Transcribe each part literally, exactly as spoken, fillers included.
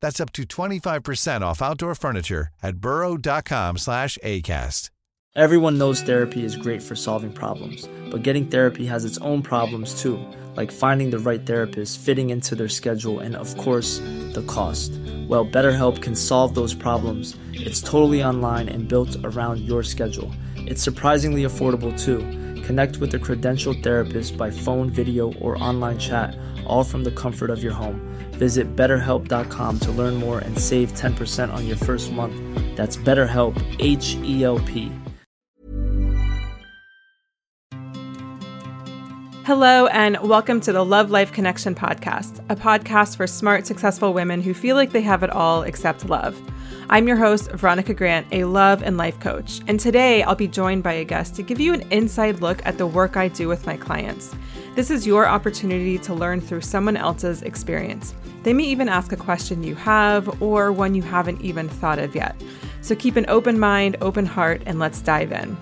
That's up to twenty-five percent off outdoor furniture at burrow.com slash ACAST. Everyone knows therapy is great for solving problems, but getting therapy has its own problems too, like finding the right therapist, fitting into their schedule, and of course, the cost. Well, BetterHelp can solve those problems. It's totally online and built around your schedule. It's surprisingly affordable too. Connect with a credentialed therapist by phone, video, or online chat, all from the comfort of your home. Visit betterhelp dot com to learn more and save ten percent on your first month. That's BetterHelp, H E L P. Hello, and welcome to the Love Life Connection podcast, a podcast for smart, successful women who feel like they have it all except love. I'm your host, Veronica Grant, a love and life coach. And today I'll be joined by a guest to give you an inside look at the work I do with my clients. This is your opportunity to learn through someone else's experience. They may even ask a question you have or one you haven't even thought of yet. So keep an open mind, open heart, and let's dive in.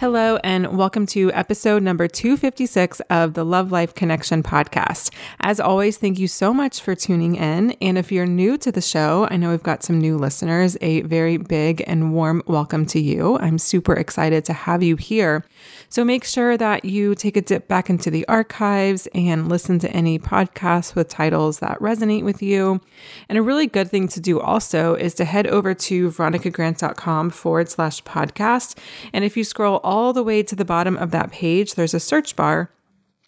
Hello, and welcome to episode number two fifty-six of the Love Life Connection podcast. As always, thank you so much for tuning in. And if you're new to the show, I know we've got some new listeners, a very big and warm welcome to you. I'm super excited to have you here. So make sure that you take a dip back into the archives and listen to any podcasts with titles that resonate with you. And a really good thing to do also is to head over to veronicagrant.com forward slash podcast. And if you scroll all all the way to the bottom of that page, there's a search bar,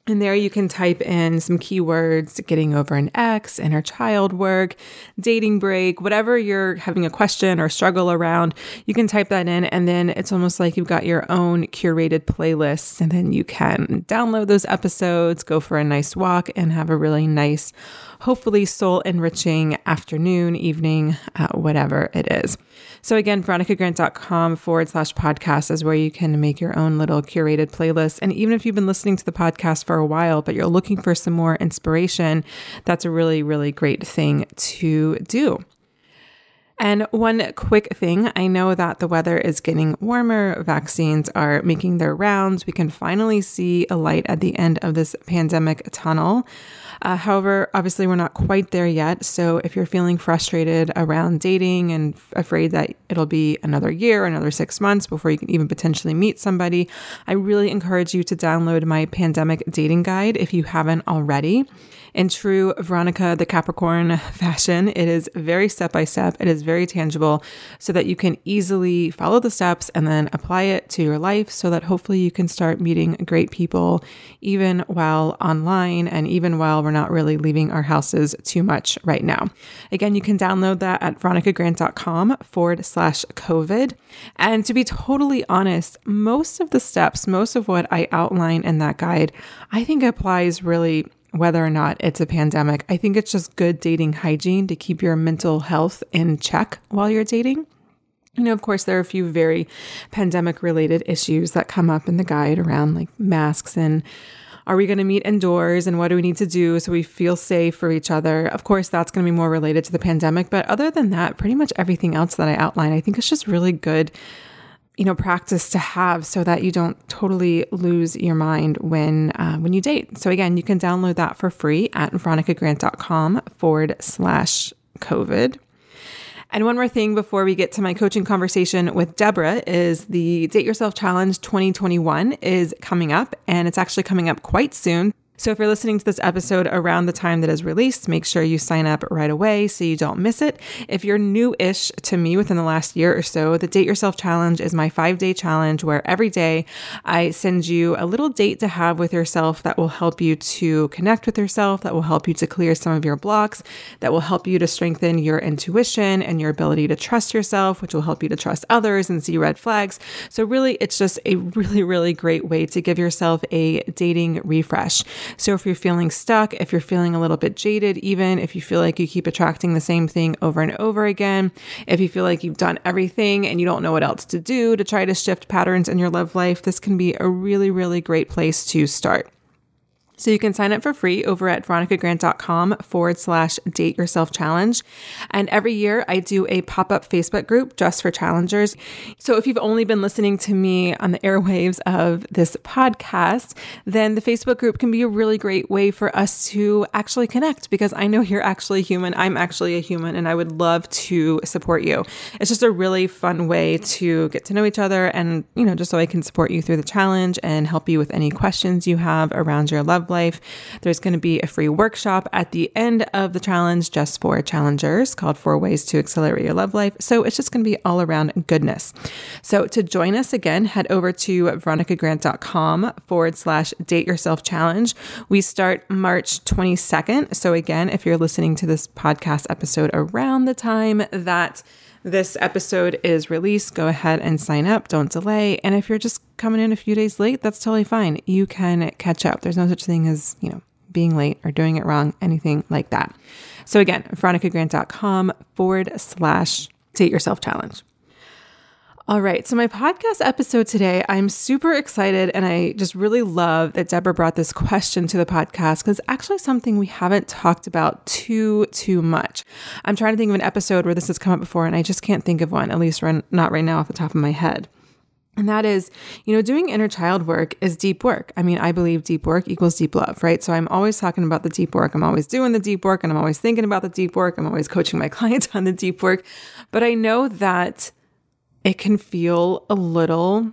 and there you can type in some keywords, getting over an ex, inner child work, dating break, whatever you're having a question or struggle around, you can type that in. And then it's almost like you've got your own curated playlist, and then you can download those episodes, go for a nice walk, and have a really nice, hopefully soul-enriching afternoon, evening, uh, whatever it is. So again, veronicagrant.com forward slash podcast is where you can make your own little curated playlist. And even if you've been listening to the podcast for a while, but you're looking for some more inspiration, that's a really, really great thing to do. And one quick thing, I know that the weather is getting warmer, vaccines are making their rounds, we can finally see a light at the end of this pandemic tunnel. Uh, however, obviously we're not quite there yet, so if you're feeling frustrated around dating and afraid that it'll be another year, another six months before you can even potentially meet somebody, I really encourage you to download my pandemic dating guide if you haven't already. In true Veronica the Capricorn fashion, it is very step-by-step, it is very tangible so that you can easily follow the steps and then apply it to your life so that hopefully you can start meeting great people even while online and even while we're not really leaving our houses too much right now. Again, you can download that at veronicagrant.com forward slash COVID. And to be totally honest, most of the steps, most of what I outline in that guide, I think applies really whether or not it's a pandemic. I think it's just good dating hygiene to keep your mental health in check while you're dating. You know, of course, there are a few very pandemic-related issues that come up in the guide around like masks and are we going to meet indoors and what do we need to do so we feel safe for each other? Of course, that's going to be more related to the pandemic. But other than that, pretty much everything else that I outline, I think it's just really good, you know, practice to have so that you don't totally lose your mind when uh, when you date. So again, you can download that for free at veronicagrant.com forward slash COVID. And one more thing before we get to my coaching conversation with Debra is the Date Yourself Challenge twenty twenty-one is coming up, and it's actually coming up quite soon. So if you're listening to this episode around the time that is released, make sure you sign up right away so you don't miss it. If you're new-ish to me within the last year or so, the Date Yourself Challenge is my five-day challenge where every day I send you a little date to have with yourself that will help you to connect with yourself, that will help you to clear some of your blocks, that will help you to strengthen your intuition and your ability to trust yourself, which will help you to trust others and see red flags. So really, it's just a really, really great way to give yourself a dating refresh. So if you're feeling stuck, if you're feeling a little bit jaded, even if you feel like you keep attracting the same thing over and over again, if you feel like you've done everything and you don't know what else to do to try to shift patterns in your love life, this can be a really, really great place to start. So you can sign up for free over at veronicagrant.com forward slash date yourself challenge. And every year I do a pop-up Facebook group just for challengers. So if you've only been listening to me on the airwaves of this podcast, then the Facebook group can be a really great way for us to actually connect, because I know you're actually human. I'm actually a human, and I would love to support you. It's just a really fun way to get to know each other, and, you know, just so I can support you through the challenge and help you with any questions you have around your love life. There's going to be a free workshop at the end of the challenge just for challengers called Four Ways to Accelerate Your Love Life. So it's just going to be all around goodness. So to join us again, head over to veronicagrant.com forward slash date yourself challenge. We start March twenty-second. So again, if you're listening to this podcast episode around the time that this episode is released, go ahead and sign up. Don't delay. And if you're just coming in a few days late, that's totally fine. You can catch up. There's no such thing as, you know, being late or doing it wrong, anything like that. So again, veronicagrant.com forward slash date yourself challenge. All right. So my podcast episode today, I'm super excited, and I just really love that Debra brought this question to the podcast, because it's actually something we haven't talked about too, too much. I'm trying to think of an episode where this has come up before, and I just can't think of one, at least not right now off the top of my head. And that is, you know, doing inner child work is deep work. I mean, I believe deep work equals deep love, right? So I'm always talking about the deep work. I'm always doing the deep work, and I'm always thinking about the deep work. I'm always coaching my clients on the deep work. But I know that it can feel a little,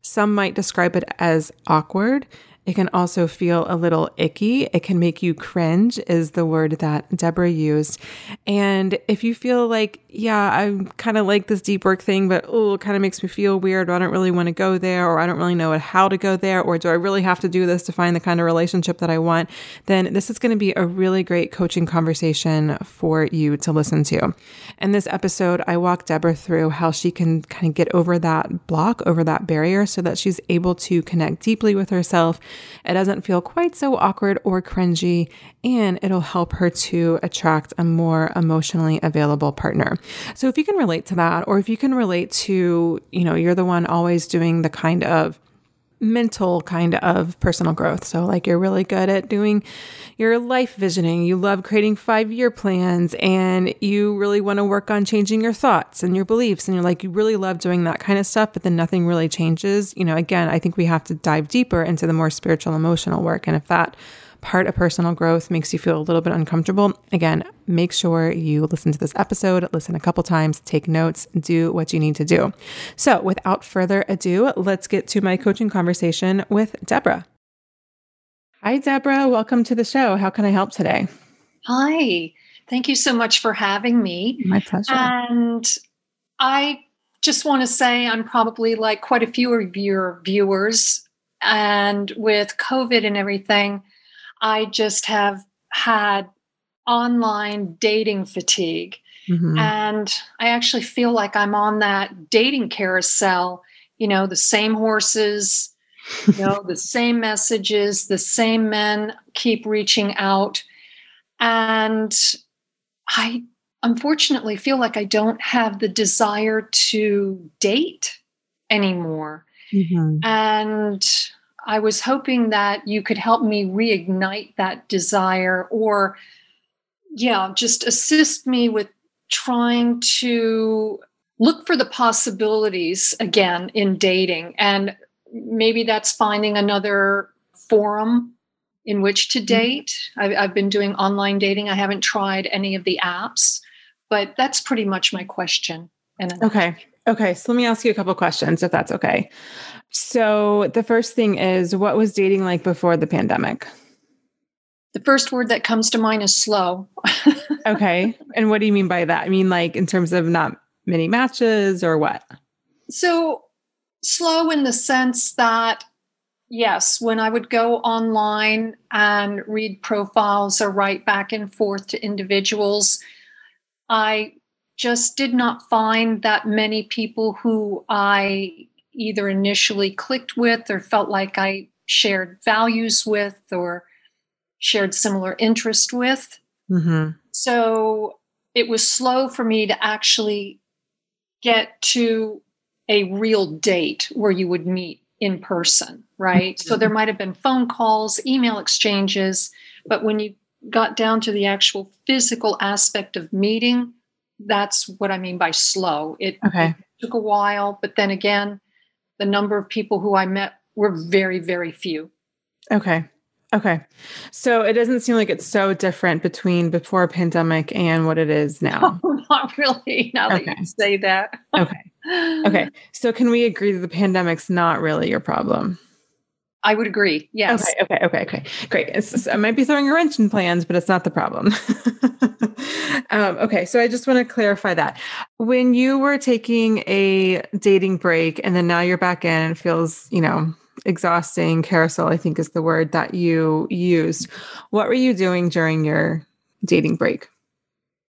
some might describe it as awkward. It can also feel a little icky. It can make you cringe is the word that Debra used. And if you feel like, yeah, I kind of like this deep work thing, but oh, it kind of makes me feel weird, or I don't really want to go there, or I don't really know how to go there, or do I really have to do this to find the kind of relationship that I want, then this is going to be a really great coaching conversation for you to listen to. In this episode, I walk Debra through how she can kind of get over that block, over that barrier, so that she's able to connect deeply with herself. It doesn't feel quite so awkward or cringy, and it'll help her to attract a more emotionally available partner. So if you can relate to that, or if you can relate to, you know, you're the one always doing the kind of mental kind of personal growth. So like you're really good at doing your life visioning. You love creating five-year plans, and you really want to work on changing your thoughts and your beliefs. And you're like, you really love doing that kind of stuff, but then nothing really changes. You know, again, I think we have to dive deeper into the more spiritual, emotional work. And if that part of personal growth makes you feel a little bit uncomfortable, again, make sure you listen to this episode, listen a couple times, take notes, do what you need to do. So without further ado, let's get to my coaching conversation with Debra. Hi, Debra. Welcome to the show. How can I help today? Hi. Thank you so much for having me. My pleasure. And I just want to say I'm probably like quite a few of your viewers, and with COVID and everything, I just have had online dating fatigue. Mm-hmm. And I actually feel like I'm on that dating carousel, you know, the same horses, you know, the same messages, the same men keep reaching out. And I unfortunately feel like I don't have the desire to date anymore. Mm-hmm. And I was hoping that you could help me reignite that desire, or, yeah, just assist me with trying to look for the possibilities again in dating. And maybe that's finding another forum in which to date. I've, I've been doing online dating. I haven't tried any of the apps, But that's pretty much my question. And okay. Okay. So let me ask you a couple of questions, if that's okay. So the first thing is, what was dating like before the pandemic? The first word that comes to mind is slow. Okay. And what do you mean by that? I mean, like in terms of not many matches or what? So slow in the sense that, yes, when I would go online and read profiles or write back and forth to individuals, I just did not find that many people who I either initially clicked with or felt like I shared values with or shared similar interest with. Mm-hmm. So it was slow for me to actually get to a real date where you would meet in person, right? Mm-hmm. So there might have been phone calls, email exchanges, but when you got down to the actual physical aspect of meeting, that's what I mean by slow. It okay. took a while, but then again, the number of people who I met were very, very few. Okay. Okay. So it doesn't seem like it's so different between before pandemic and what it is now. No, not really. Now okay. that you say that. Okay. Okay. So can we agree that the pandemic's not really your problem? I would agree. Yes. Okay. Okay. Okay. Okay. Great. It's, I might be throwing a wrench in plans, but it's not the problem. um, okay. So I just want to clarify that when you were taking a dating break and then now you're back in and it feels, you know, exhausting, carousel, I think is the word that you used. What were you doing during your dating break?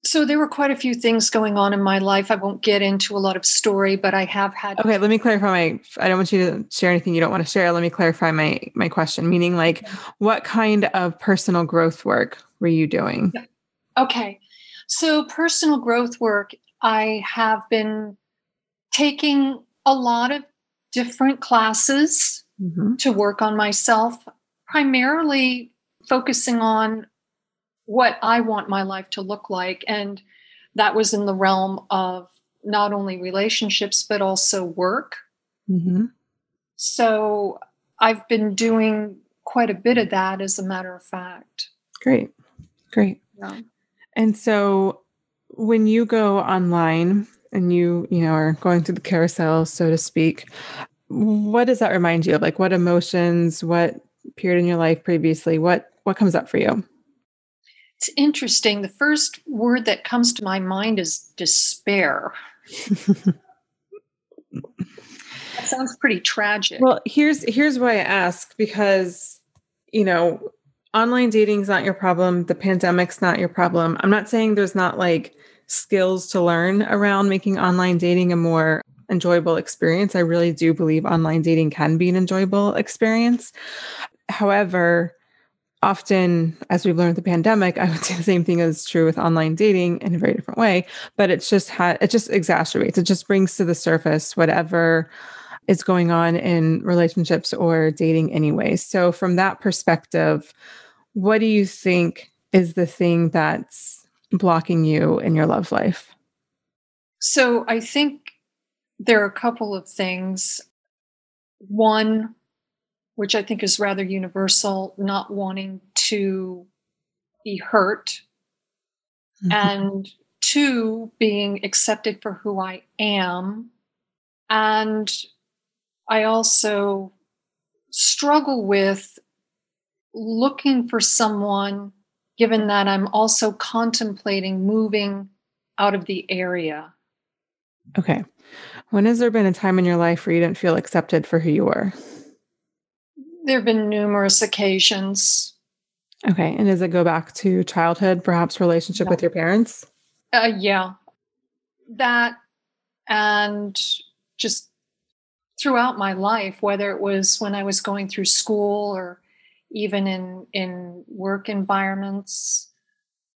So there were quite a few things going on in my life. I won't get into a lot of story, but I have had. Okay. Let me clarify my, I don't want you to share anything you don't want to share. Let me clarify my, my question, meaning like what kind of personal growth work were you doing? Okay. So personal growth work, I have been taking a lot of different classes mm-hmm. to work on myself, primarily focusing on what I want my life to look like. And that was in the realm of not only relationships, but also work. Mm-hmm. So I've been doing quite a bit of that, as a matter of fact. Great. Great. Yeah. And so when you go online and you, you know, are going through the carousel, so to speak, what does that remind you of? Like what emotions, what appeared in your life previously? What, what comes up for you? It's interesting. The first word that comes to my mind is despair. That sounds pretty tragic. Well, here's here's why I ask, because, you know, online dating is not your problem. The pandemic's not your problem. I'm not saying there's not like skills to learn around making online dating a more enjoyable experience. I really do believe online dating can be an enjoyable experience. However, often, as we've learned with the pandemic, I would say the same thing is true with online dating in a very different way, but it's just ha- it just exacerbates. It just brings to the surface whatever is going on in relationships or dating anyway. So from that perspective, what do you think is the thing that's blocking you in your love life? So I think there are a couple of things. One, which I think is rather universal, not wanting to be hurt. Mm-hmm. And two, being accepted for who I am. And I also struggle with looking for someone, given that I'm also contemplating moving out of the area. Okay. When has there been a time in your life where you didn't feel accepted for who you were? There have been numerous occasions. Okay. And does it go back to childhood, perhaps relationship yeah. with your parents? Uh, yeah. That and just throughout my life, whether it was when I was going through school or even in, in work environments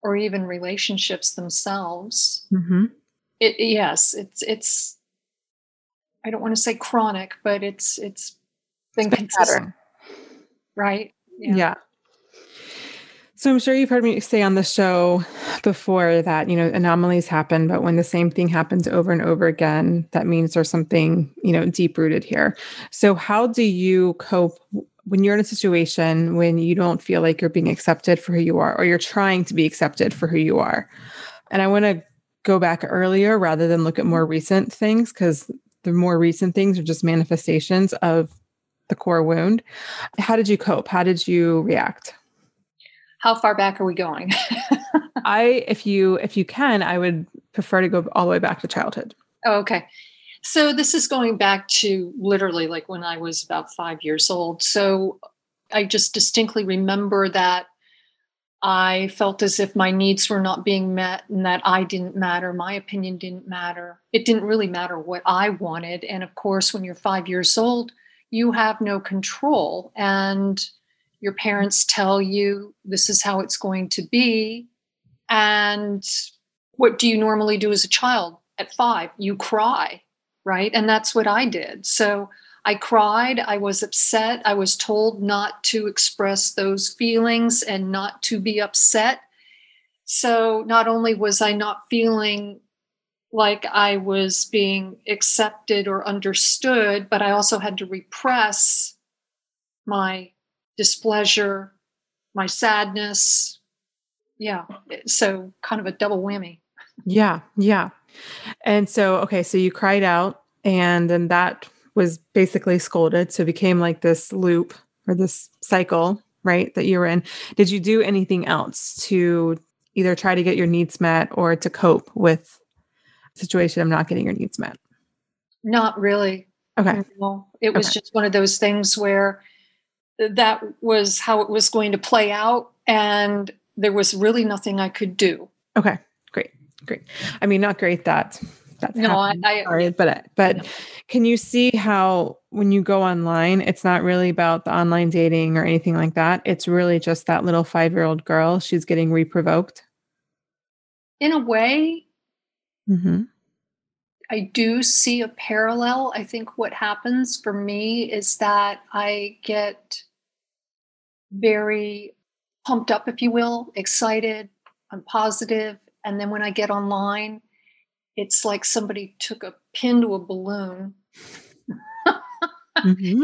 or even relationships themselves. Mm-hmm. It, yes, it's, it's, I don't want to say chronic, but it's, it's been consistent. Right? Yeah. yeah. So I'm sure you've heard me say on the show before that, you know, anomalies happen, but when the same thing happens over and over again, that means there's something, you know, deep rooted here. So how do you cope when you're in a situation when you don't feel like you're being accepted for who you are, or you're trying to be accepted for who you are? And I want to go back earlier rather than look at more recent things, because the more recent things are just manifestations of the core wound. How did you cope? How did you react? How far back are we going? I, if you, if you can, I would prefer to go all the way back to childhood. Oh, okay. So this is going back to literally like when I was about five years old. So I just distinctly remember that I felt as if my needs were not being met and that I didn't matter. My opinion didn't matter. It didn't really matter what I wanted. And of course, when you're five years old, you have no control. And your parents tell you this is how it's going to be. And what do you normally do as a child at five? You cry, right? And that's what I did. So I cried. I was upset. I was told not to express those feelings and not to be upset. So not only was I not feeling like I was being accepted or understood, but I also had to repress my displeasure, my sadness. Yeah. So kind of a double whammy. Yeah. Yeah. And so, okay. So you cried out, and then that was basically scolded. So it became like this loop or this cycle, right, that you were in. Did you do anything else to either try to get your needs met or to cope with the situation of not getting your needs met? Not really. Okay. No, it was okay. Just one of those things where that was how it was going to play out. And there was really nothing I could do. Okay. Great. Great. I mean, not great that That's no, I, I sorry, but, but no. Can you see how when you go online, it's not really about the online dating or anything like that. It's really just that little five-year-old girl. She's getting reprovoked. In a way, mm-hmm. I do see a parallel. I think what happens for me is that I get very pumped up, if you will, excited, I'm positive. And then when I get online, it's like somebody took a pin to a balloon mm-hmm.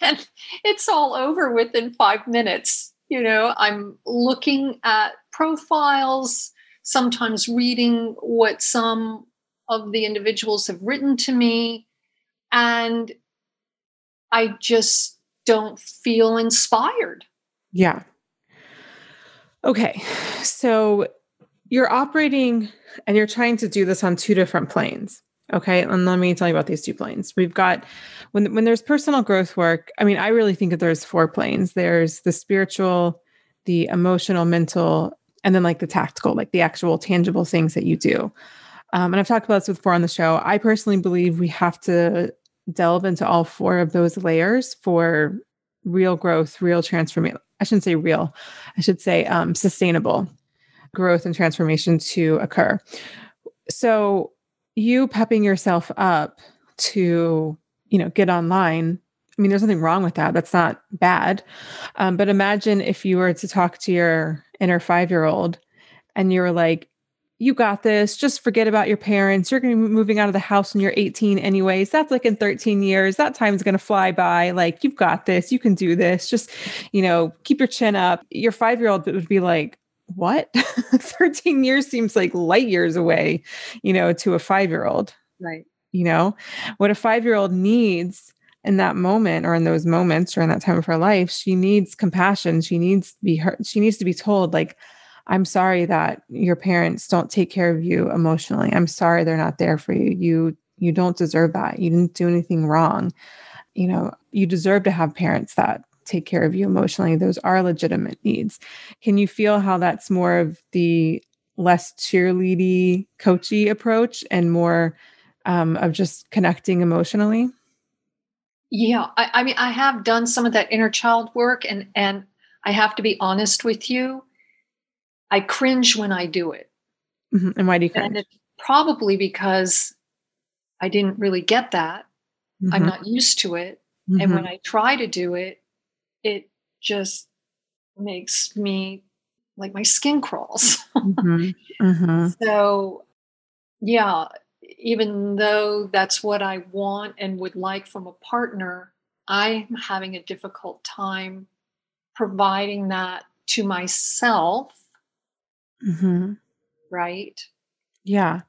and it's all over within five minutes. You know, I'm looking at profiles, sometimes reading what some of the individuals have written to me. And I just don't feel inspired. Yeah. Okay. So you're operating and you're trying to do this on two different planes. Okay. And let me tell you about these two planes. We've got, when, when there's personal growth work, I mean, I really think that there's four planes. There's the spiritual, the emotional, mental, and then like the tactical, like the actual tangible things that you do. Um, and I've talked about this before on the show. I personally believe we have to delve into all four of those layers for real growth, real transformation. I shouldn't say real. I should say um, sustainable growth and transformation to occur. So you pepping yourself up to, you know, get online. I mean, there's nothing wrong with that. That's not bad. Um, but imagine if you were to talk to your inner five-year-old and you were like, you got this, just forget about your parents. You're going to be moving out of the house when you're eighteen anyways. That's like in thirteen years, that time's going to fly by. Like, you've got this, you can do this. Just, you know, keep your chin up. Your five-year-old would be like, what? thirteen years seems like light years away, you know, to a five-year-old, right? You know, what a five-year-old needs in that moment or in those moments during that time of her life, she needs compassion. She needs to be heard. She needs to be told, like, I'm sorry that your parents don't take care of you emotionally. I'm sorry they're not there for you. You, you don't deserve that. You didn't do anything wrong. You know, you deserve to have parents that take care of you emotionally. Those are legitimate needs. Can you feel how that's more of the less cheerleady, coachy approach and more um, of just connecting emotionally? Yeah. I, I mean, I have done some of that inner child work, and, and I have to be honest with you. I cringe when I do it. Mm-hmm. And why do you cringe? And it's probably because I didn't really get that. Mm-hmm. I'm not used to it. Mm-hmm. And when I try to do it, it just makes me, like, my skin crawls. Mm-hmm. Mm-hmm. So yeah, even though that's what I want and would like from a partner, I'm having a difficult time providing that to myself. Mm-hmm. Right? Yeah.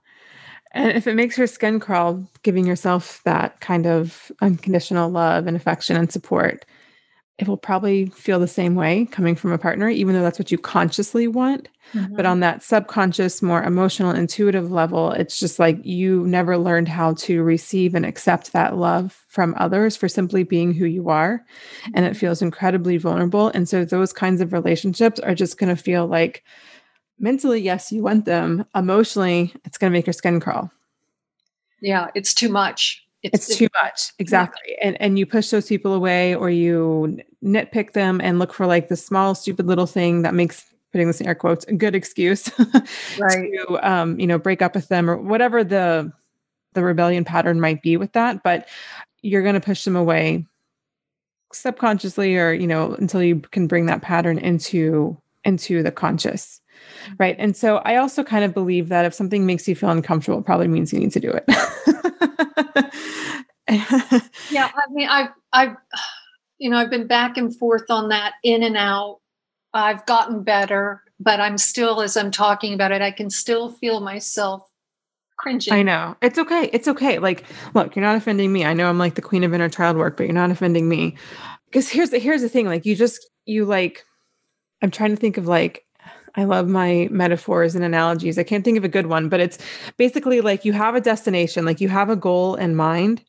And if it makes her skin crawl, giving yourself that kind of unconditional love and affection and support, it will probably feel the same way coming from a partner, even though that's what you consciously want. Mm-hmm. But on that subconscious, more emotional, intuitive level, it's just like you never learned how to receive and accept that love from others for simply being who you are. Mm-hmm. And it feels incredibly vulnerable. And so those kinds of relationships are just going to feel like, mentally, yes, you want them. Emotionally, it's going to make your skin crawl. Yeah, it's too much. It's, it's too much. Exactly. And and you push those people away, or you nitpick them and look for like the small, stupid little thing that makes, putting this in air quotes, a good excuse right. to, um, you know, break up with them, or whatever the the rebellion pattern might be with that. But you're going to push them away subconsciously, or, you know, until you can bring that pattern into into the conscious. Right. And so I also kind of believe that if something makes you feel uncomfortable, it probably means you need to do it. Yeah. I mean, I've, I've, you know, I've been back and forth on that, in and out. I've gotten better, but I'm still, as I'm talking about it, I can still feel myself cringing. I know. It's okay. It's okay. Like, look, you're not offending me. I know I'm like the queen of inner child work, but you're not offending me. Because here's the, here's the thing. Like you just, you like, I'm trying to think of like, I love my metaphors and analogies. I can't think of a good one, but it's basically like you have a destination, like you have a goal in mind,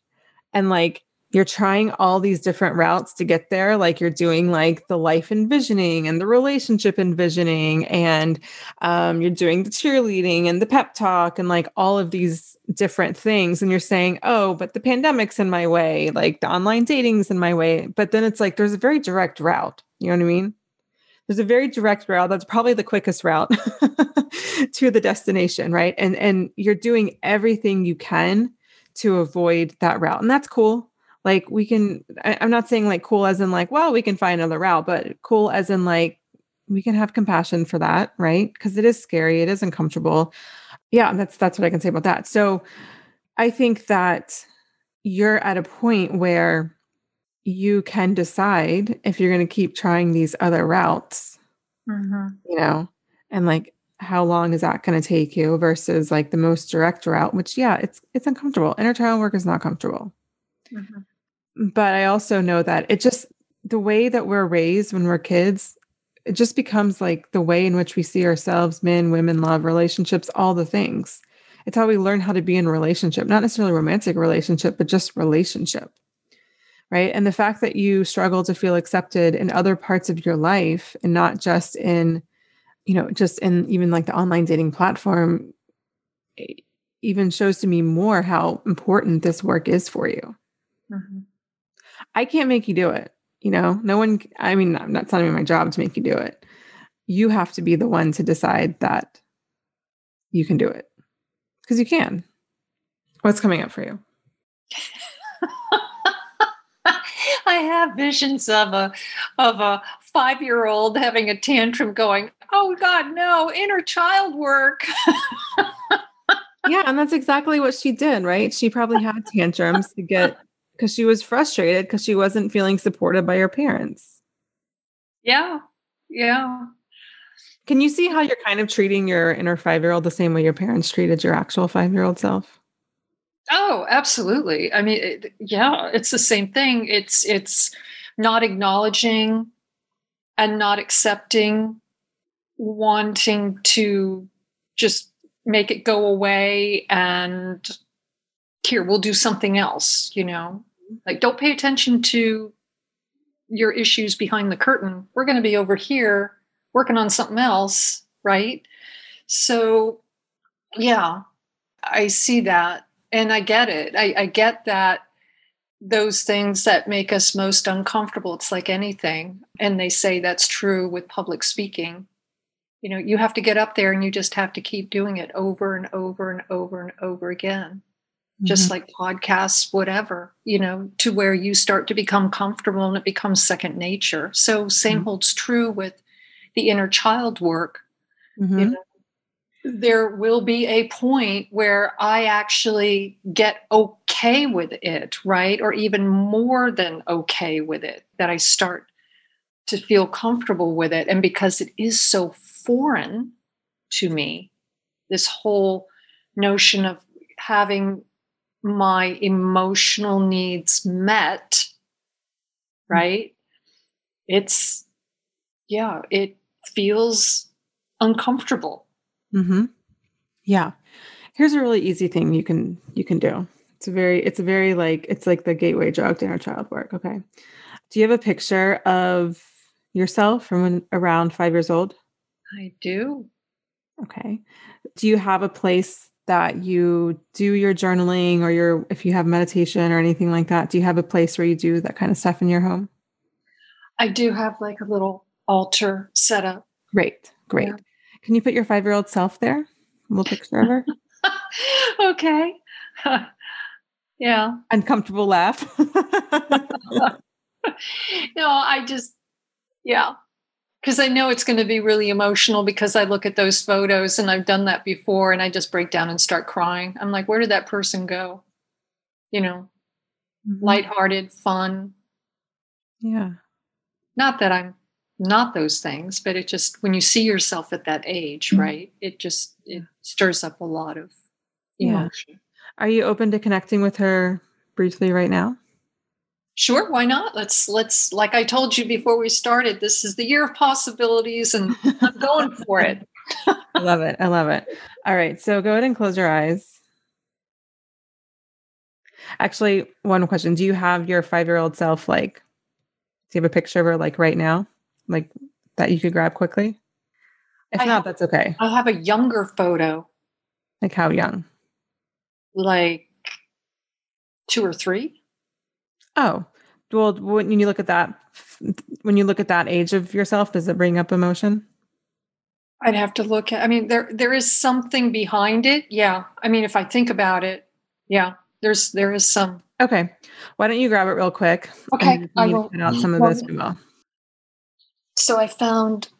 and like you're trying all these different routes to get there. Like you're doing like the life envisioning and the relationship envisioning, and um, you're doing the cheerleading and the pep talk and like all of these different things. And you're saying, oh, but the pandemic's in my way, like the online dating's in my way. But then it's like, there's a very direct route. You know what I mean? There's a very direct route. That's probably the quickest route to the destination. Right. And, and you're doing everything you can to avoid that route. And that's cool. Like we can, I, I'm not saying like cool as in like, well, we can find another route, but cool as in like, we can have compassion for that. Right. Cause it is scary. It is uncomfortable. Yeah. That's, that's what I can say about that. So I think that you're at a point where you can decide if you're going to keep trying these other routes, mm-hmm. you know, and like, how long is that going to take you versus like the most direct route, which yeah, it's, it's uncomfortable. Inner child work is not comfortable, mm-hmm. but I also know that it just, the way that we're raised when we're kids, it just becomes like the way in which we see ourselves, men, women, love, relationships, all the things. It's how we learn how to be in relationship, not necessarily romantic relationship, but just relationship. Right. And the fact that you struggle to feel accepted in other parts of your life and not just in, you know, just in even like the online dating platform, even shows to me more how important this work is for you. Mm-hmm. I can't make you do it. You know, no one, I mean, I'm not telling me my job to make you do it. You have to be the one to decide that you can do it, because you can. What's coming up for you? I have visions of a of a five-year-old having a tantrum going, oh, God, no, inner child work. Yeah, and that's exactly what she did, right? She probably had tantrums to get, because she was frustrated because she wasn't feeling supported by her parents. Yeah, yeah. Can you see how you're kind of treating your inner five-year-old the same way your parents treated your actual five-year-old self? Oh, absolutely. I mean, it, yeah, it's the same thing. It's, it's not acknowledging and not accepting, wanting to just make it go away and here, we'll do something else, you know, like don't pay attention to your issues behind the curtain. We're going to be over here working on something else. Right. So yeah, I see that. And I get it. I, I get that those things that make us most uncomfortable, it's like anything. And they say that's true with public speaking. You know, you have to get up there and you just have to keep doing it over and over and over and over again, mm-hmm. just like podcasts, whatever, you know, to where you start to become comfortable and it becomes second nature. So same mm-hmm. holds true with the inner child work. Mm-hmm. You know? There will be a point where I actually get okay with it, right? Or even more than okay with it, that I start to feel comfortable with it. And because it is so foreign to me, this whole notion of having my emotional needs met, right? It's, yeah, it feels uncomfortable. Mm-hmm. Yeah. Here's a really easy thing you can, you can do. It's a very, it's a very like, it's like the gateway drug to inner child work. Okay. Do you have a picture of yourself from when, around five years old? I do. Okay. Do you have a place that you do your journaling or your, if you have meditation or anything like that, do you have a place where you do that kind of stuff in your home? I do have like a little altar set up. Great. Great. Yeah. Can you put your five-year-old self there? We'll picture of her. Okay. Yeah. Uncomfortable laugh. No, I just, yeah. Because I know it's going to be really emotional because I look at those photos and I've done that before and I just break down and start crying. I'm like, where did that person go? You know, mm-hmm. lighthearted, fun. Yeah. Not that I'm not those things, but it just, when you see yourself at that age, mm-hmm. right, it just, it stirs up a lot of emotion. Yeah. Are you open to connecting with her briefly right now? Sure, why not? Let's, let's, like I told you before we started, this is the year of possibilities and I'm going for it. I love it. I love it. All right. So go ahead and close your eyes. Actually, one question. Do you have your five-year-old self, like, do you have a picture of her like right now, like that you could grab quickly? If I not, have, that's okay. I'll have a younger photo. Like how young? Like two or three. Oh, well, when you look at that, when you look at that age of yourself, does it bring up emotion? I'd have to look at, I mean, there, there is something behind it. Yeah. I mean, if I think about it, yeah, there's, there is some. Okay. Why don't you grab it real quick? Okay. I will put out some of those. So I found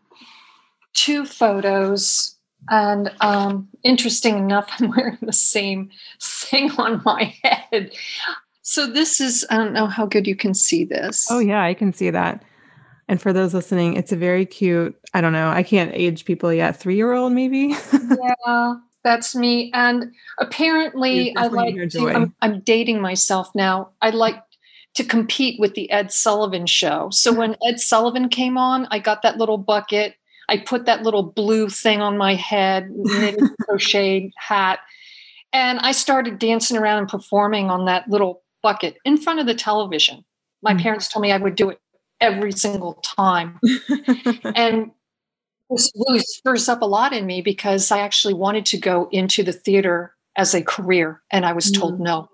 two photos and, um, interesting enough, I'm wearing the same thing on my head. So this is, I don't know how good you can see this. Oh yeah, I can see that. And for those listening, it's a very cute, I don't know, I can't age people yet. Three-year-old maybe? Yeah, that's me. And apparently I like, to, I'm, I'm dating myself now. I like to compete with the Ed Sullivan show. So when Ed Sullivan came on, I got that little bucket. I put that little blue thing on my head, knitted crocheted hat. And I started dancing around and performing on that little bucket in front of the television. My mm-hmm. parents told me I would do it every single time. And this really stirs up a lot in me because I actually wanted to go into the theater as a career and I was told mm-hmm. no.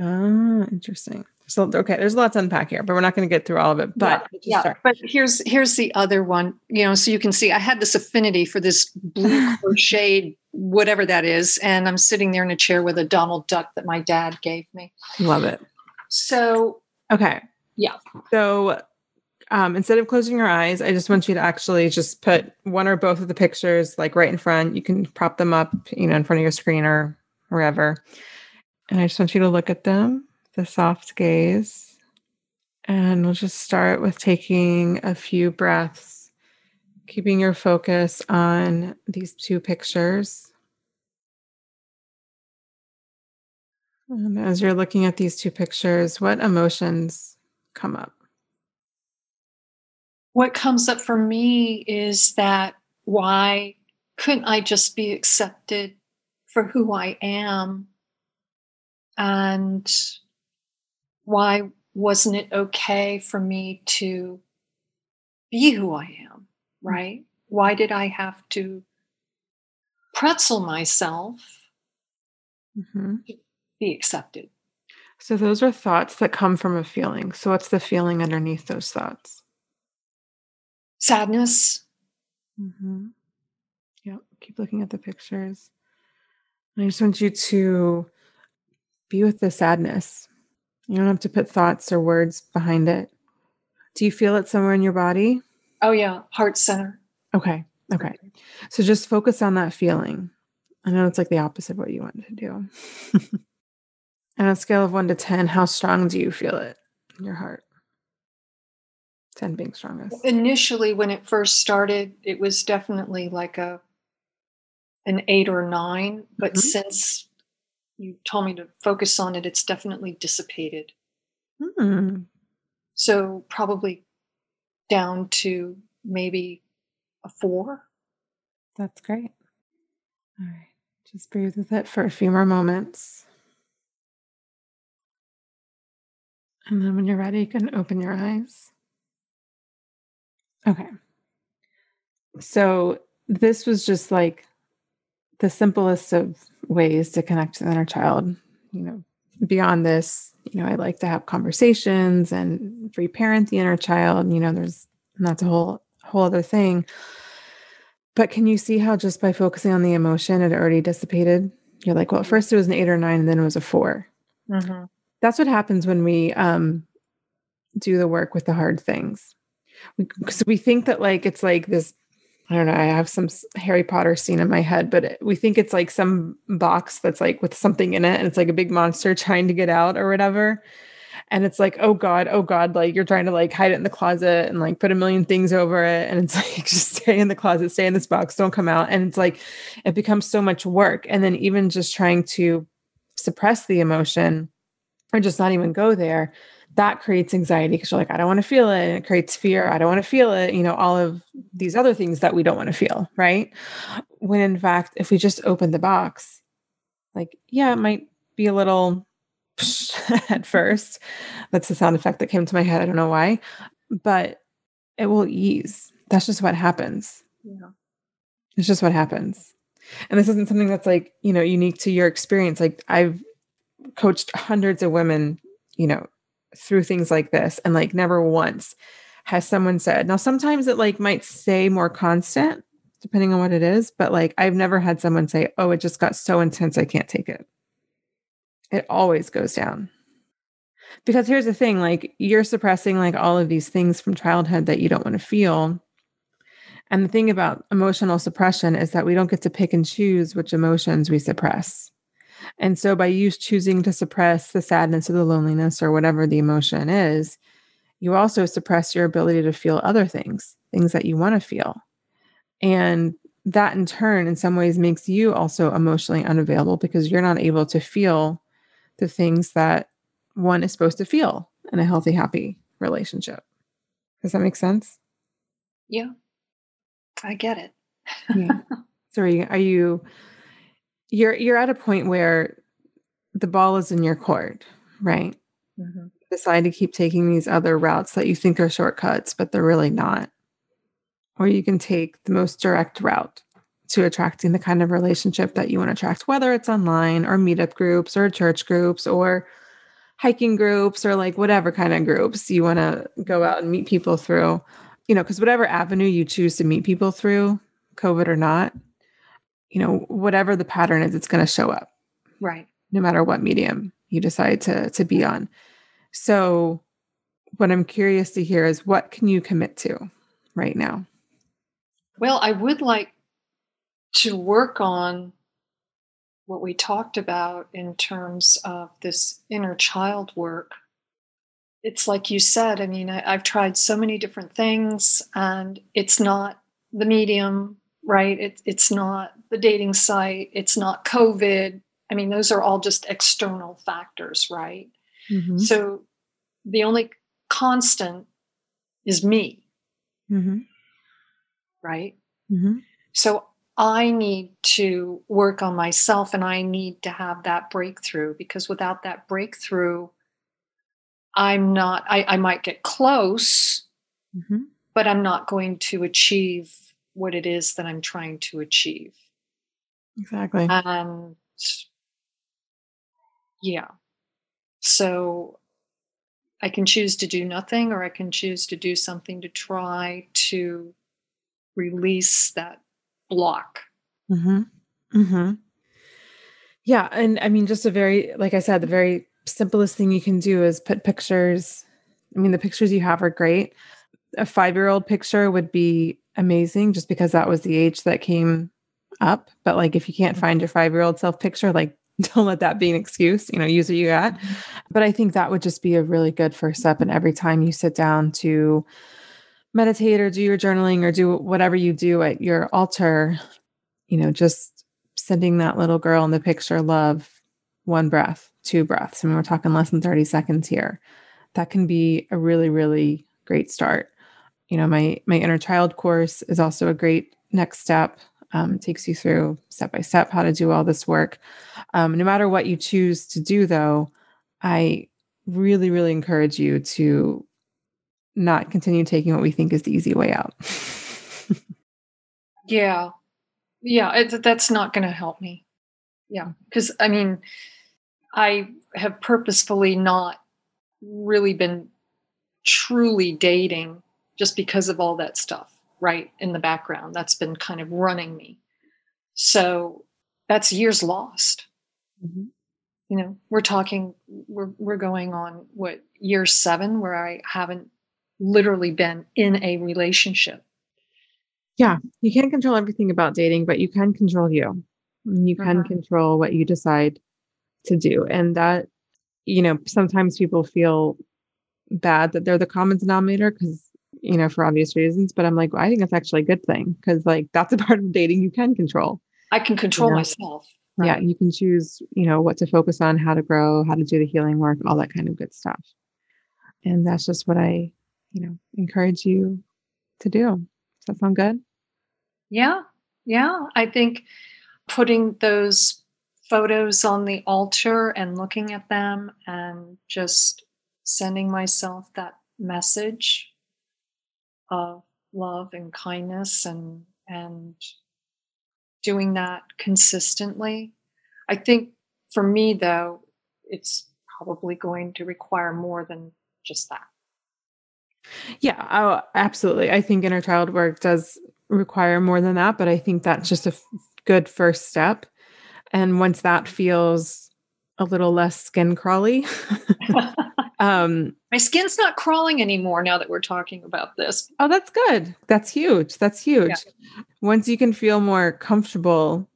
Oh, interesting. So, okay. There's a lot to unpack here, but we're not going to get through all of it, but yeah, yeah. But here's, here's the other one, you know, so you can see I had this affinity for this blue crocheted, whatever that is. And I'm sitting there in a chair with a Donald Duck that my dad gave me. Love it. So, okay. Yeah. So, um, instead of closing your eyes, I just want you to actually just put one or both of the pictures, like right in front, you can prop them up, you know, in front of your screen or wherever. And I just want you to look at them. The soft gaze. And we'll just start with taking a few breaths, keeping your focus on these two pictures. And as you're looking at these two pictures, what emotions come up? What comes up for me is that why couldn't I just be accepted for who I am? And why wasn't it okay for me to be who I am, right? Why did I have to pretzel myself mm-hmm. to be accepted? So those are thoughts that come from a feeling. So what's the feeling underneath those thoughts? Sadness. Mm-hmm. Yeah, keep looking at the pictures. I just want you to be with the sadness. You don't have to put thoughts or words behind it. Do you feel it somewhere in your body? Oh, yeah. Heart center. Okay. Okay. So just focus on that feeling. I know it's like the opposite of what you want to do. On a scale of one to ten, how strong do you feel it in your heart? ten being strongest. Initially, when it first started, it was definitely like a an eight or nine. But mm-hmm. since you told me to focus on it, it's definitely dissipated. Hmm. So probably down to maybe a four. That's great. All right. Just breathe with it for a few more moments. And then when you're ready, you can open your eyes. Okay. So this was just like the simplest of ways to connect to the inner child. You know, beyond this, you know, I like to have conversations and reparent the inner child. You know, there's, and that's a whole, whole other thing. But can you see how just by focusing on the emotion, it already dissipated? You're like, well, at first it was an eight or nine, and then it was a four. Mm-hmm. That's what happens when we um, do the work with the hard things. Because we, we think that like, it's like this, I don't know, I have some Harry Potter scene in my head, but it, we think it's like some box that's like with something in it. And it's like a big monster trying to get out or whatever. And it's like, oh God, oh God, like you're trying to like hide it in the closet and like put a million things over it. And it's like, just stay in the closet, stay in this box, don't come out. And it's like, it becomes so much work. And then even just trying to suppress the emotion or just not even go there, that creates anxiety because you're like, I don't want to feel it. And it creates fear. I don't want to feel it. You know, all of these other things that we don't want to feel, right? When in fact, if we just open the box, like, yeah, it might be a little at first. That's the sound effect that came to my head. I don't know why, but it will ease. That's just what happens. Yeah. It's just what happens. And this isn't something that's like, you know, unique to your experience. Like I've coached hundreds of women, you know, through things like this. And like never once has someone said, now sometimes it like might stay more constant depending on what it is. But like, I've never had someone say, oh, it just got so intense. I can't take it. It always goes down. Because here's the thing, like you're suppressing like all of these things from childhood that you don't want to feel. And the thing about emotional suppression is that we don't get to pick and choose which emotions we suppress. And so by you choosing to suppress the sadness or the loneliness or whatever the emotion is, you also suppress your ability to feel other things, things that you want to feel. And that in turn, in some ways, makes you also emotionally unavailable because you're not able to feel the things that one is supposed to feel in a healthy, happy relationship. Does that make sense? Yeah, I get it. Yeah. So are you, are you, you're, you're at a point where the ball is in your court, right? Mm-hmm. Decide to keep taking these other routes that you think are shortcuts, but they're really not. Or you can take the most direct route to attracting the kind of relationship that you want to attract, whether it's online or meetup groups or church groups or hiking groups or like whatever kind of groups you want to go out and meet people through, you know, because whatever avenue you choose to meet people through, COVID or not, you know, whatever the pattern is, it's going to show up. Right. No matter what medium you decide to, to be on. So what I'm curious to hear is what can you commit to right now? Well, I would like to work on what we talked about in terms of this inner child work. It's like you said, I mean, I, I've tried so many different things and it's not the medium, right? It, it's not the dating site. It's not COVID. I mean, those are all just external factors, right? Mm-hmm. So the only constant is me, mm-hmm. right? Mm-hmm. So I need to work on myself and I need to have that breakthrough because without that breakthrough, I'm not, I, I might get close, mm-hmm. but I'm not going to achieve what it is that I'm trying to achieve. Exactly. And yeah. So I can choose to do nothing or I can choose to do something to try to release that block. Mm-hmm. Mm-hmm. Yeah. And I mean, just a very, like I said, the very simplest thing you can do is put pictures. I mean, the pictures you have are great. A five-year-old picture would be amazing just because that was the age that came up. But like, if you can't find your five-year-old self picture, like don't let that be an excuse, you know, use what you got. But I think that would just be a really good first step. And every time you sit down to meditate or do your journaling or do whatever you do at your altar, you know, just sending that little girl in the picture love one breath, two breaths. I mean, we're talking less than thirty seconds here. That can be a really, really great start. You know, my, my inner child course is also a great next step. Um, it takes you through step-by-step how to do all this work. Um, no matter what you choose to do though, I really, really encourage you to not continue taking what we think is the easy way out. Yeah. Yeah. It, that's not going to help me. Yeah. Cause I mean, I have purposefully not really been truly dating just because of all that stuff right in the background that's been kind of running me. So that's years lost. Mm-hmm. You know, we're talking, we're, we're going on what, year seven, where I haven't literally been in a relationship. Yeah. You can't control everything about dating, but you can control you. You can uh-huh. control what you decide to do. And that, you know, sometimes people feel bad that they're the common denominator because, you know, for obvious reasons, but I'm like, well, I think that's actually a good thing. Cause like, that's a part of dating you can control. I can control you know? myself. Right? Yeah. You can choose, you know, what to focus on, how to grow, how to do the healing work, all that kind of good stuff. And that's just what I, you know, encourage you to do. Does that sound good? Yeah. Yeah. I think putting those photos on the altar and looking at them and just sending myself that message of love and kindness and, and doing that consistently. I think for me though, it's probably going to require more than just that. Yeah, oh, absolutely. I think inner child work does require more than that, but I think that's just a f- good first step. And once that feels a little less skin crawly, um, my skin's not crawling anymore now that we're talking about this. Oh, that's good. That's huge. That's huge. Yeah. Once you can feel more comfortable,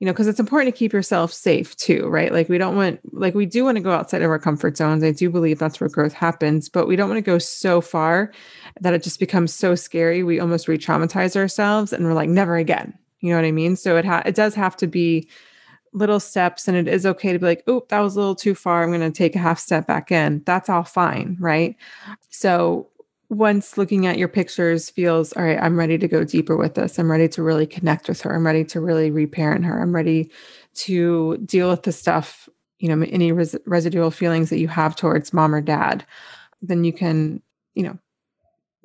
you know, because it's important to keep yourself safe too, right? Like we don't want, like we do want to go outside of our comfort zones. I do believe that's where growth happens, but we don't want to go so far that it just becomes so scary. We almost re-traumatize ourselves and we're like, never again. You know what I mean? So it ha- it does have to be little steps, and it is okay to be like, oh, that was a little too far. I'm going to take a half step back in. That's all fine. Right. So once looking at your pictures feels, all right, I'm ready to go deeper with this. I'm ready to really connect with her. I'm ready to really reparent her. I'm ready to deal with the stuff, you know, any res- residual feelings that you have towards mom or dad, then you can, you know,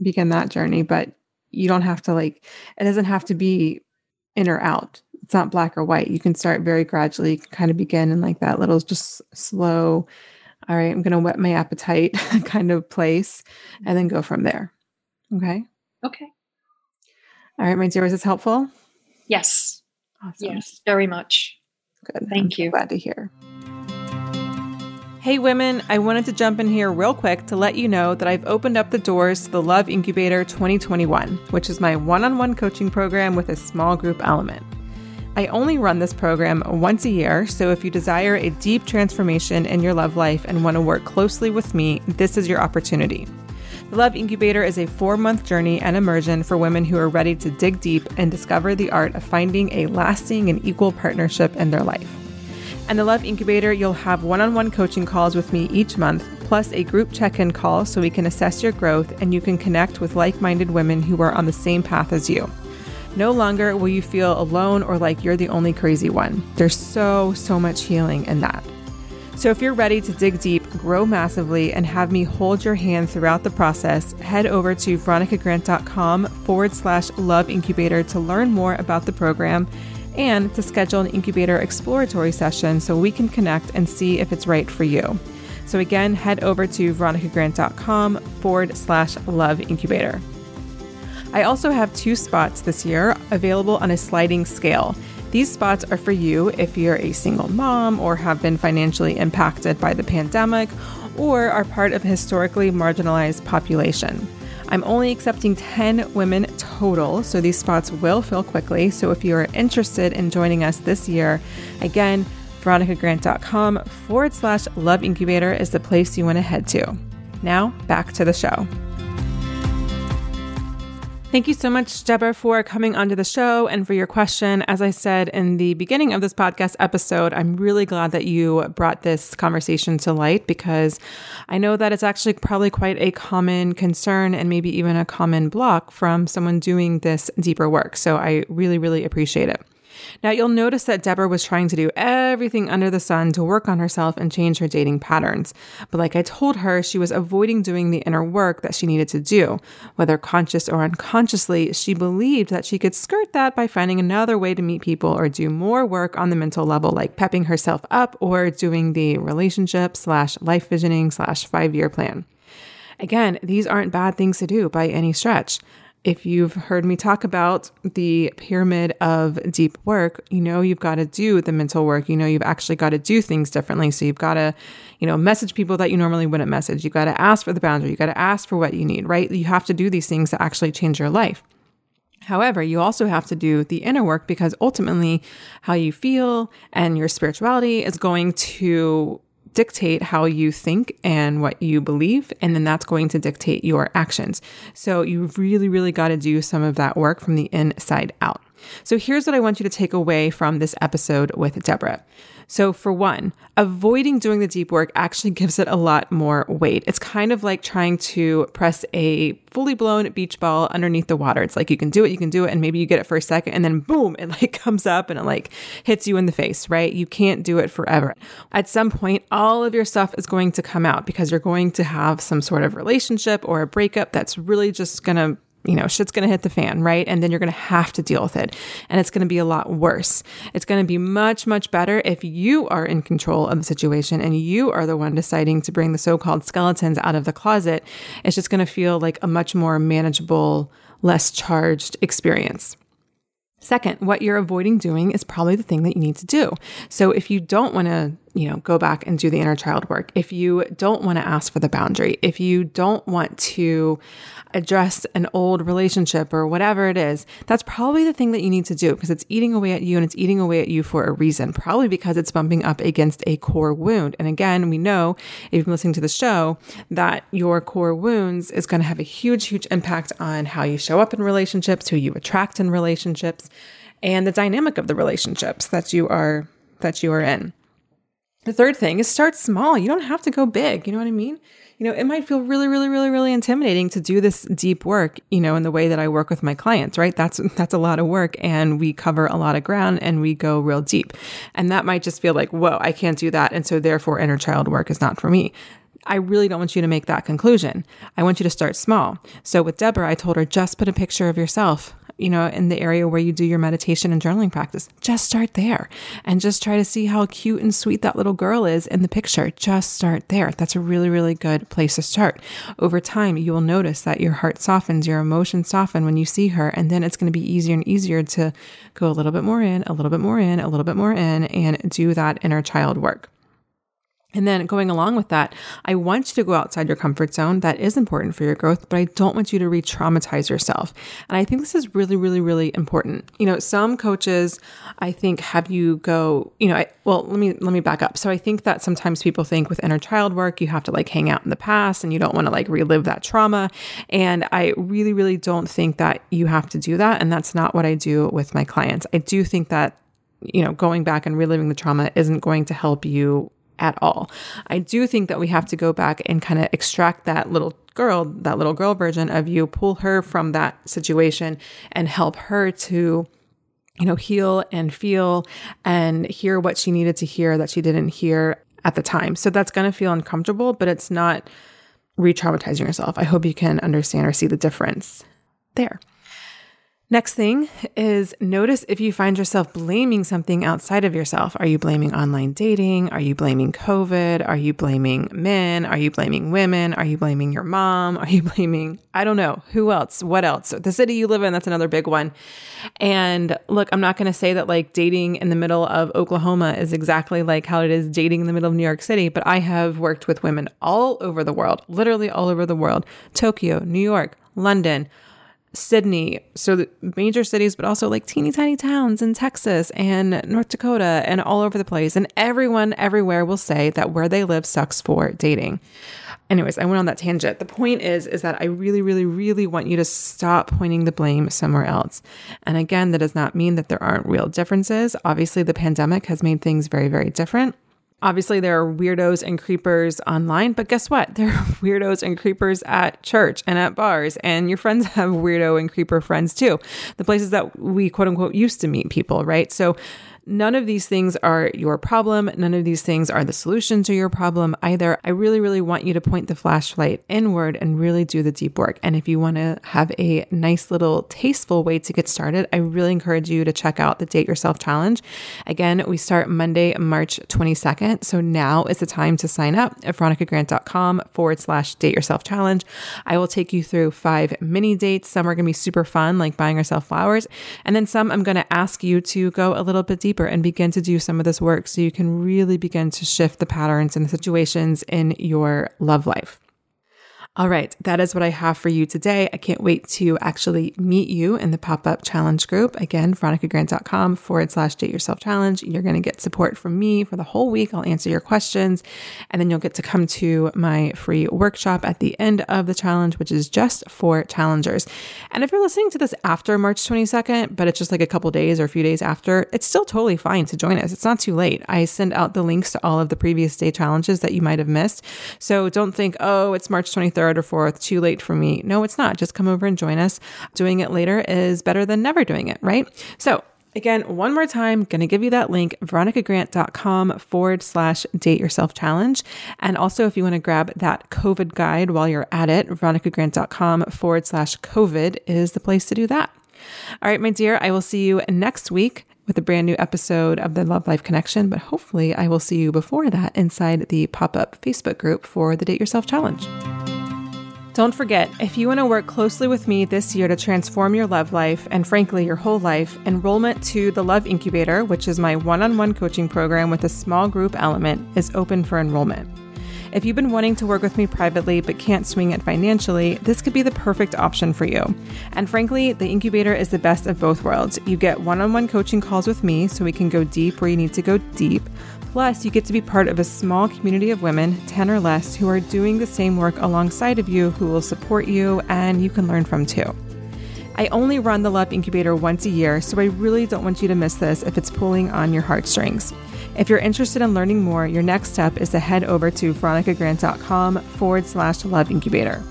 begin that journey, but you don't have to like, it doesn't have to be in or out. It's not black or white. You can start very gradually, kind of begin in like that little, just slow, all right, I'm going to whet my appetite kind of place and then go from there. Okay. Okay. All right. My dear, was this helpful? Yes. Awesome. Yes, very much. Good. Thank I'm you. So glad to hear. Hey women, I wanted to jump in here real quick to let you know that I've opened up the doors to the Love Incubator twenty twenty-one, which is my one-on-one coaching program with a small group element. I only run this program once a year, so if you desire a deep transformation in your love life and want to work closely with me, this is your opportunity. The Love Incubator is a four-month journey and immersion for women who are ready to dig deep and discover the art of finding a lasting and equal partnership in their life. And the Love Incubator, you'll have one-on-one coaching calls with me each month, plus a group check-in call so we can assess your growth and you can connect with like-minded women who are on the same path as you. No longer will you feel alone or like you're the only crazy one. There's so, so much healing in that. So if you're ready to dig deep, grow massively, and have me hold your hand throughout the process, head over to veronicagrant.com forward slash love incubator to learn more about the program and to schedule an incubator exploratory session so we can connect and see if it's right for you. So again, head over to veronicagrant.com forward slash love incubator. I also have two spots this year available on a sliding scale. These spots are for you if you're a single mom or have been financially impacted by the pandemic or are part of a historically marginalized population. I'm only accepting ten women total, so these spots will fill quickly. So if you are interested in joining us this year, again, veronicagrant.com forward slash love incubator is the place you want to head to. Now, back to the show. Thank you so much, Debra, for coming onto the show and for your question. As I said in the beginning of this podcast episode, I'm really glad that you brought this conversation to light, because I know that it's actually probably quite a common concern and maybe even a common block from someone doing this deeper work. So I really, really appreciate it. Now, you'll notice that Debra was trying to do everything under the sun to work on herself and change her dating patterns. But like I told her, she was avoiding doing the inner work that she needed to do. Whether conscious or unconsciously, she believed that she could skirt that by finding another way to meet people or do more work on the mental level, like pepping herself up or doing the relationship slash life visioning slash five-year plan. Again, these aren't bad things to do by any stretch. If you've heard me talk about the pyramid of deep work, you know you've got to do the mental work. You know you've actually got to do things differently. So you've got to, you know, message people that you normally wouldn't message. You've got to ask for the boundary. You've got to ask for what you need, right? You have to do these things to actually change your life. However, you also have to do the inner work, because ultimately how you feel and your spirituality is going to dictate how you think and what you believe, and then that's going to dictate your actions. So you really, really got to do some of that work from the inside out. So here's what I want you to take away from this episode with Debra. So for one, avoiding doing the deep work actually gives it a lot more weight. It's kind of like trying to press a fully blown beach ball underneath the water. It's like, you can do it, you can do it. And maybe you get it for a second and then boom, it like comes up and it like hits you in the face, right? You can't do it forever. At some point, all of your stuff is going to come out, because you're going to have some sort of relationship or a breakup that's really just going to, you know, shit's going to hit the fan, right? And then you're going to have to deal with it. And it's going to be a lot worse. It's going to be much, much better if you are in control of the situation and you are the one deciding to bring the so-called skeletons out of the closet. It's just going to feel like a much more manageable, less charged experience. Second, what you're avoiding doing is probably the thing that you need to do. So if you don't want to, you know, go back and do the inner child work, if you don't want to ask for the boundary, if you don't want to address an old relationship or whatever it is, that's probably the thing that you need to do, because it's eating away at you, and it's eating away at you for a reason, probably because it's bumping up against a core wound. And again, we know, if you've been listening to the show, that your core wounds is going to have a huge, huge impact on how you show up in relationships, who you attract in relationships, and the dynamic of the relationships that you are, that you are in. The third thing is start small. You don't have to go big. You know what I mean? You know, it might feel really, really, really, really intimidating to do this deep work, you know, in the way that I work with my clients, right? That's, that's a lot of work, and we cover a lot of ground and we go real deep. And that might just feel like, whoa, I can't do that. And so therefore inner child work is not for me. I really don't want you to make that conclusion. I want you to start small. So with Debra, I told her, just put a picture of yourself, you know, in the area where you do your meditation and journaling practice. Just start there and just try to see how cute and sweet that little girl is in the picture. Just start there. That's a really, really good place to start. Over time, you will notice that your heart softens, your emotions soften when you see her, and then it's going to be easier and easier to go a little bit more in, a little bit more in, a little bit more in, and do that inner child work. And then going along with that, I want you to go outside your comfort zone. That is important for your growth, but I don't want you to re-traumatize yourself. And I think this is really, really, really important. You know, some coaches, I think, have you go, you know, I, well, let me, let me back up. So I think that sometimes people think with inner child work, you have to like hang out in the past and you don't want to like relive that trauma. And I really, really don't think that you have to do that. And that's not what I do with my clients. I do think that, you know, going back and reliving the trauma isn't going to help you at all. I do think that we have to go back and kind of extract that little girl, that little girl version of you, pull her from that situation and help her to, you know, heal and feel and hear what she needed to hear that she didn't hear at the time. So that's going to feel uncomfortable, but it's not re-traumatizing yourself. I hope you can understand or see the difference there. Next thing is notice if you find yourself blaming something outside of yourself. Are you blaming online dating? Are you blaming COVID? Are you blaming men? Are you blaming women? Are you blaming your mom? Are you blaming, I don't know, who else? What else? The city you live in, that's another big one. And look, I'm not going to say that like dating in the middle of Oklahoma is exactly like how it is dating in the middle of New York City, but I have worked with women all over the world, literally all over the world, Tokyo, New York, London, Sydney, so the major cities, but also like teeny tiny towns in Texas and North Dakota and all over the place. And everyone everywhere will say that where they live sucks for dating. Anyways, I went on that tangent. The point is, is that I really, really, really want you to stop pointing the blame somewhere else. And again, that does not mean that there aren't real differences. Obviously, the pandemic has made things very, very different. Obviously, there are weirdos and creepers online, but guess what? There are weirdos and creepers at church and at bars, and your friends have weirdo and creeper friends too. The places that we quote unquote used to meet people, right? So none of these things are your problem. None of these things are the solution to your problem either. I really, really want you to point the flashlight inward and really do the deep work. And if you want to have a nice little tasteful way to get started, I really encourage you to check out the Date Yourself Challenge. Again, we start Monday, March twenty-second. So now is the time to sign up at veronicagrant.com forward slash date yourself challenge. I will take you through five mini dates. Some are going to be super fun, like buying yourself flowers. And then some I'm going to ask you to go a little bit deeper and begin to do some of this work so you can really begin to shift the patterns and the situations in your love life. All right, that is what I have for you today. I can't wait to actually meet you in the pop-up challenge group. Again, veronicagrant.com forward slash date yourself challenge. You're going to get support from me for the whole week. I'll answer your questions, and then you'll get to come to my free workshop at the end of the challenge, which is just for challengers. And if you're listening to this after March twenty-second, but it's just like a couple days or a few days after, it's still totally fine to join us. It's not too late. I send out the links to all of the previous day challenges that you might have missed. So don't think, oh, it's March twenty-third. Third or fourth, too late for me. No, it's not. Just come over and join us. Doing it later is better than never doing it, right? So again, one more time, going to give you that link, veronicagrant.com forward slash date yourself challenge. And also if you want to grab that COVID guide while you're at it, veronicagrant.com forward slash COVID is the place to do that. All right, my dear, I will see you next week with a brand new episode of the Love Life Connection, but hopefully I will see you before that inside the pop-up Facebook group for the Date Yourself Challenge. Don't forget, if you want to work closely with me this year to transform your love life and frankly, your whole life, enrollment to the Love Incubator, which is my one-on-one coaching program with a small group element, is open for enrollment. If you've been wanting to work with me privately but can't swing it financially, this could be the perfect option for you. And frankly, the Incubator is the best of both worlds. You get one-on-one coaching calls with me so we can go deep where you need to go deep. Plus, you get to be part of a small community of women, ten or less, who are doing the same work alongside of you, who will support you and you can learn from too. I only run the Love Incubator once a year, so I really don't want you to miss this if it's pulling on your heartstrings. If you're interested in learning more, your next step is to head over to veronicagrant.com forward slash Love Incubator.